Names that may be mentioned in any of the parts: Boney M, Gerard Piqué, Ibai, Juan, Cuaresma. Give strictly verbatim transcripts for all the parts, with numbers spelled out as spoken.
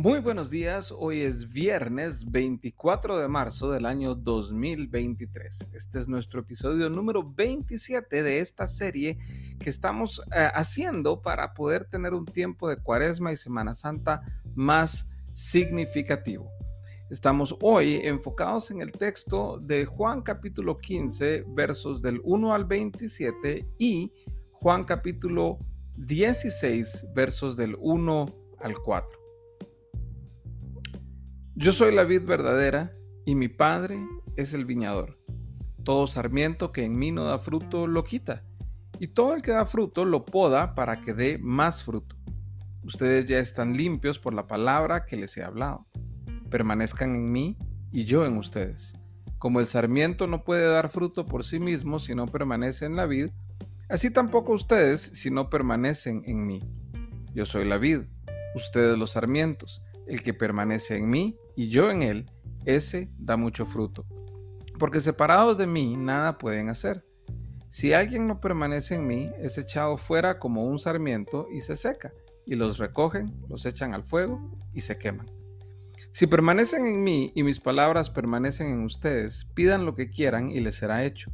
Muy buenos días, hoy es viernes veinticuatro de marzo del año dos mil veintitrés. Este es nuestro episodio número veintisiete de esta serie que estamos eh, haciendo para poder tener un tiempo de Cuaresma y Semana Santa más significativo. Estamos hoy enfocados en el texto de Juan capítulo quince, versos del uno al veintisiete y Juan capítulo dieciséis, versos del uno al cuatro. Yo soy la vid verdadera, y mi Padre es el viñador. Todo sarmiento que en mí no da fruto, lo quita, y todo el que da fruto, lo poda para que dé más fruto. Ustedes ya están limpios por la palabra que les he hablado. Permanezcan en mí, y yo en ustedes. Como el sarmiento no puede dar fruto por sí mismo si no permanece en la vid, así tampoco ustedes si no permanecen en mí. Yo soy la vid, ustedes los sarmientos. El que permanece en mí, y yo en él, ese da mucho fruto, porque separados de mí nada pueden hacer. Si alguien no permanece en mí, es echado fuera como un sarmiento y se seca, y los recogen, los echan al fuego y se queman. Si permanecen en mí y mis palabras permanecen en ustedes, pidan lo que quieran y les será hecho.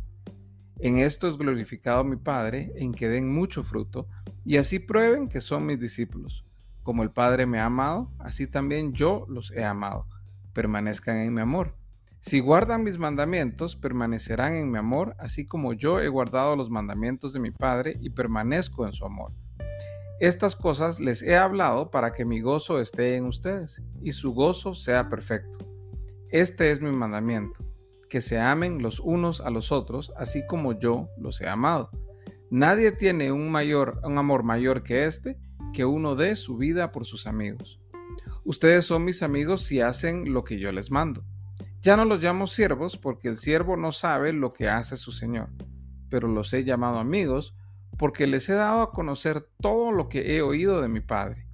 En esto es glorificado mi Padre, en que den mucho fruto, y así prueben que son mis discípulos. Como el Padre me ha amado, así también yo los he amado. Permanezcan en mi amor. Si guardan mis mandamientos, permanecerán en mi amor, así como yo he guardado los mandamientos de mi Padre y permanezco en su amor. Estas cosas les he hablado para que mi gozo esté en ustedes y su gozo sea perfecto. Este es mi mandamiento, que se amen los unos a los otros, así como yo los he amado. Nadie tiene un mayor, un amor mayor que este, que uno dé su vida por sus amigos. Ustedes son mis amigos si hacen lo que yo les mando. Ya no los llamo siervos, porque el siervo no sabe lo que hace su señor, pero los he llamado amigos, porque les he dado a conocer todo lo que he oído de mi Padre.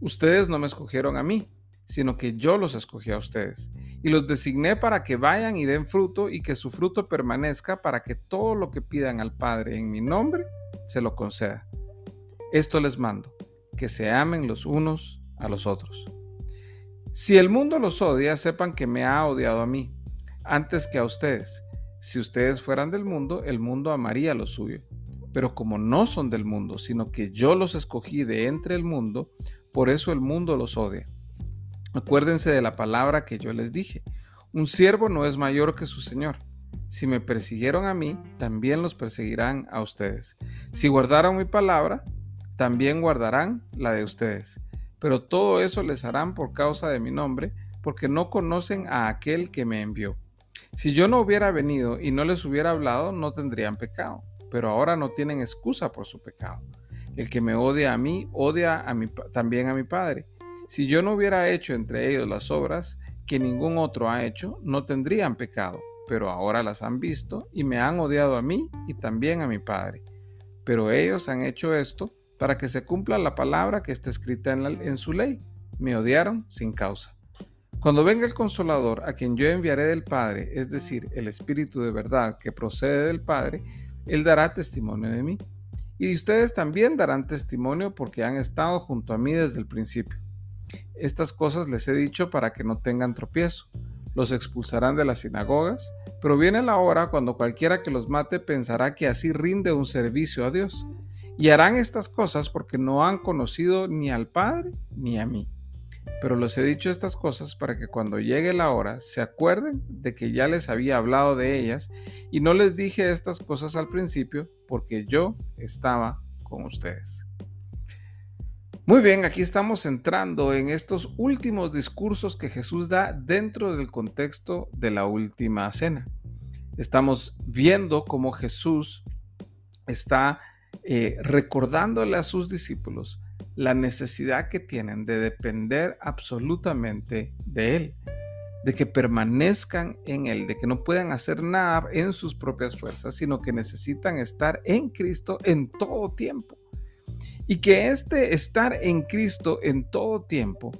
Ustedes no me escogieron a mí, sino que yo los escogí a ustedes, y los designé para que vayan y den fruto, y que su fruto permanezca, para que todo lo que pidan al Padre en mi nombre se lo conceda. Esto les mando, que se amen los unos a los otros. Si el mundo los odia, sepan que me ha odiado a mí, antes que a ustedes. Si ustedes fueran del mundo, el mundo amaría lo suyo. Pero como no son del mundo, sino que yo los escogí de entre el mundo, por eso el mundo los odia. Acuérdense de la palabra que yo les dije: un siervo no es mayor que su señor. Si me persiguieron a mí, también los perseguirán a ustedes. Si guardaron mi palabra, también guardarán la de ustedes, pero todo eso les harán por causa de mi nombre, porque no conocen a aquel que me envió. Si yo no hubiera venido y no les hubiera hablado, no tendrían pecado, pero ahora no tienen excusa por su pecado. El que me odia a mí, odia a mi, también a mi Padre. Si yo no hubiera hecho entre ellos las obras que ningún otro ha hecho, no tendrían pecado, pero ahora las han visto y me han odiado a mí y también a mi Padre. Pero ellos han hecho esto para que se cumpla la palabra que está escrita en, la, en su ley: me odiaron sin causa. Cuando venga el Consolador, a quien yo enviaré del Padre, es decir, el Espíritu de verdad que procede del Padre, Él dará testimonio de mí. Y ustedes también darán testimonio porque han estado junto a mí desde el principio. Estas cosas les he dicho para que no tengan tropiezo. Los expulsarán de las sinagogas, pero viene la hora cuando cualquiera que los mate pensará que así rinde un servicio a Dios. Y harán estas cosas porque no han conocido ni al Padre ni a mí. Pero les he dicho estas cosas para que cuando llegue la hora se acuerden de que ya les había hablado de ellas y no les dije estas cosas al principio porque yo estaba con ustedes. Muy bien, aquí estamos entrando en estos últimos discursos que Jesús da dentro del contexto de la última cena. Estamos viendo cómo Jesús está Eh, recordándole a sus discípulos la necesidad que tienen de depender absolutamente de Él, de que permanezcan en Él, de que no puedan hacer nada en sus propias fuerzas, sino que necesitan estar en Cristo en todo tiempo. Y que este estar en Cristo en todo tiempo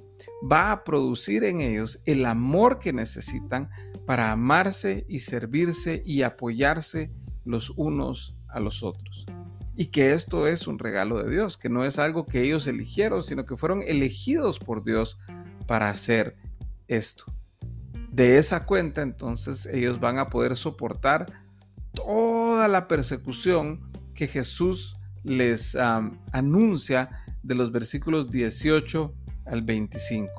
va a producir en ellos el amor que necesitan para amarse y servirse y apoyarse los unos a los otros. Y que esto es un regalo de Dios, que no es algo que ellos eligieron, sino que fueron elegidos por Dios para hacer esto. De esa cuenta, entonces, ellos van a poder soportar toda la persecución que Jesús les um, anuncia de los versículos dieciocho al veinticinco.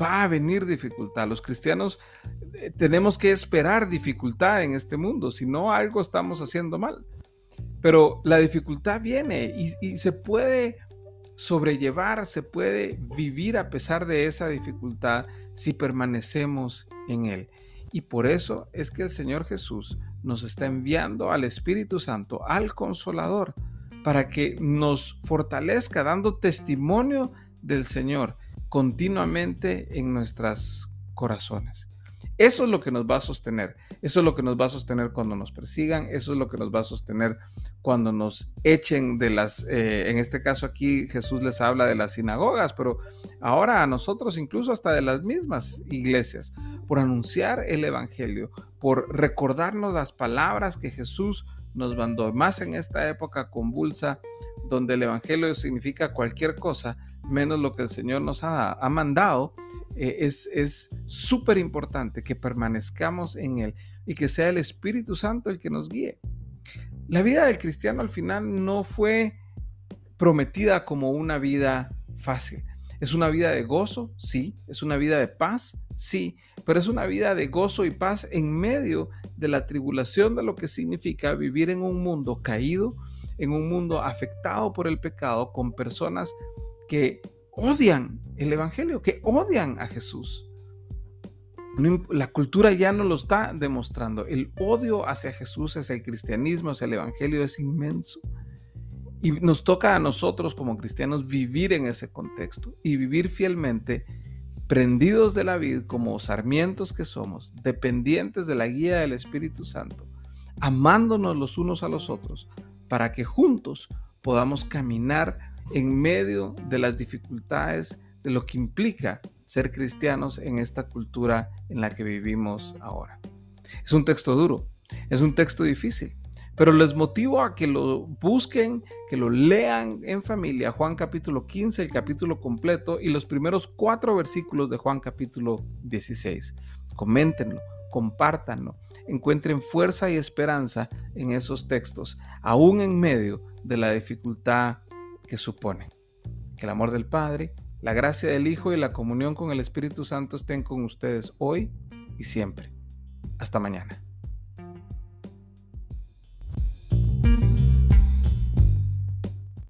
Va a venir dificultad. Los cristianos eh, tenemos que esperar dificultad en este mundo, si no algo estamos haciendo mal. Pero la dificultad viene y, y se puede sobrellevar, se puede vivir a pesar de esa dificultad si permanecemos en él. Y por eso es que el Señor Jesús nos está enviando al Espíritu Santo, al Consolador, para que nos fortalezca dando testimonio del Señor continuamente en nuestros corazones. Eso es lo que nos va a sostener, eso es lo que nos va a sostener cuando nos persigan, eso es lo que nos va a sostener cuando nos echen de las, eh, en este caso aquí Jesús les habla de las sinagogas, pero ahora a nosotros incluso hasta de las mismas iglesias, por anunciar el evangelio, por recordarnos las palabras que Jesús nos mandó, más en esta época convulsa donde el evangelio significa cualquier cosa menos lo que el Señor nos ha, ha mandado. Eh, es es súper importante que permanezcamos en él y que sea el Espíritu Santo el que nos guíe. La vida del cristiano al final no fue prometida como una vida fácil. Es una vida de gozo, sí. Es una vida de paz, sí. Pero es una vida de gozo y paz en medio de la tribulación de lo que significa vivir en un mundo caído, en un mundo afectado por el pecado, con personas que odian el evangelio, que odian a Jesús. La cultura ya no lo está demostrando. El odio hacia Jesús, hacia el cristianismo, hacia el evangelio es inmenso. Y nos toca a nosotros como cristianos vivir en ese contexto y vivir fielmente, prendidos de la vid como sarmientos que somos, dependientes de la guía del Espíritu Santo, amándonos los unos a los otros para que juntos podamos caminar en medio de las dificultades de lo que implica ser cristianos en esta cultura en la que vivimos ahora. Es un texto duro, es un texto difícil, pero les motivo a que lo busquen, que lo lean en familia. Juan capítulo quince, el capítulo completo y los primeros cuatro versículos de Juan capítulo dieciséis. Coméntenlo, compártanlo, encuentren fuerza y esperanza en esos textos, aún en medio de la dificultad que supone. Que el amor del Padre, la gracia del Hijo y la comunión con el Espíritu Santo estén con ustedes hoy y siempre. Hasta mañana.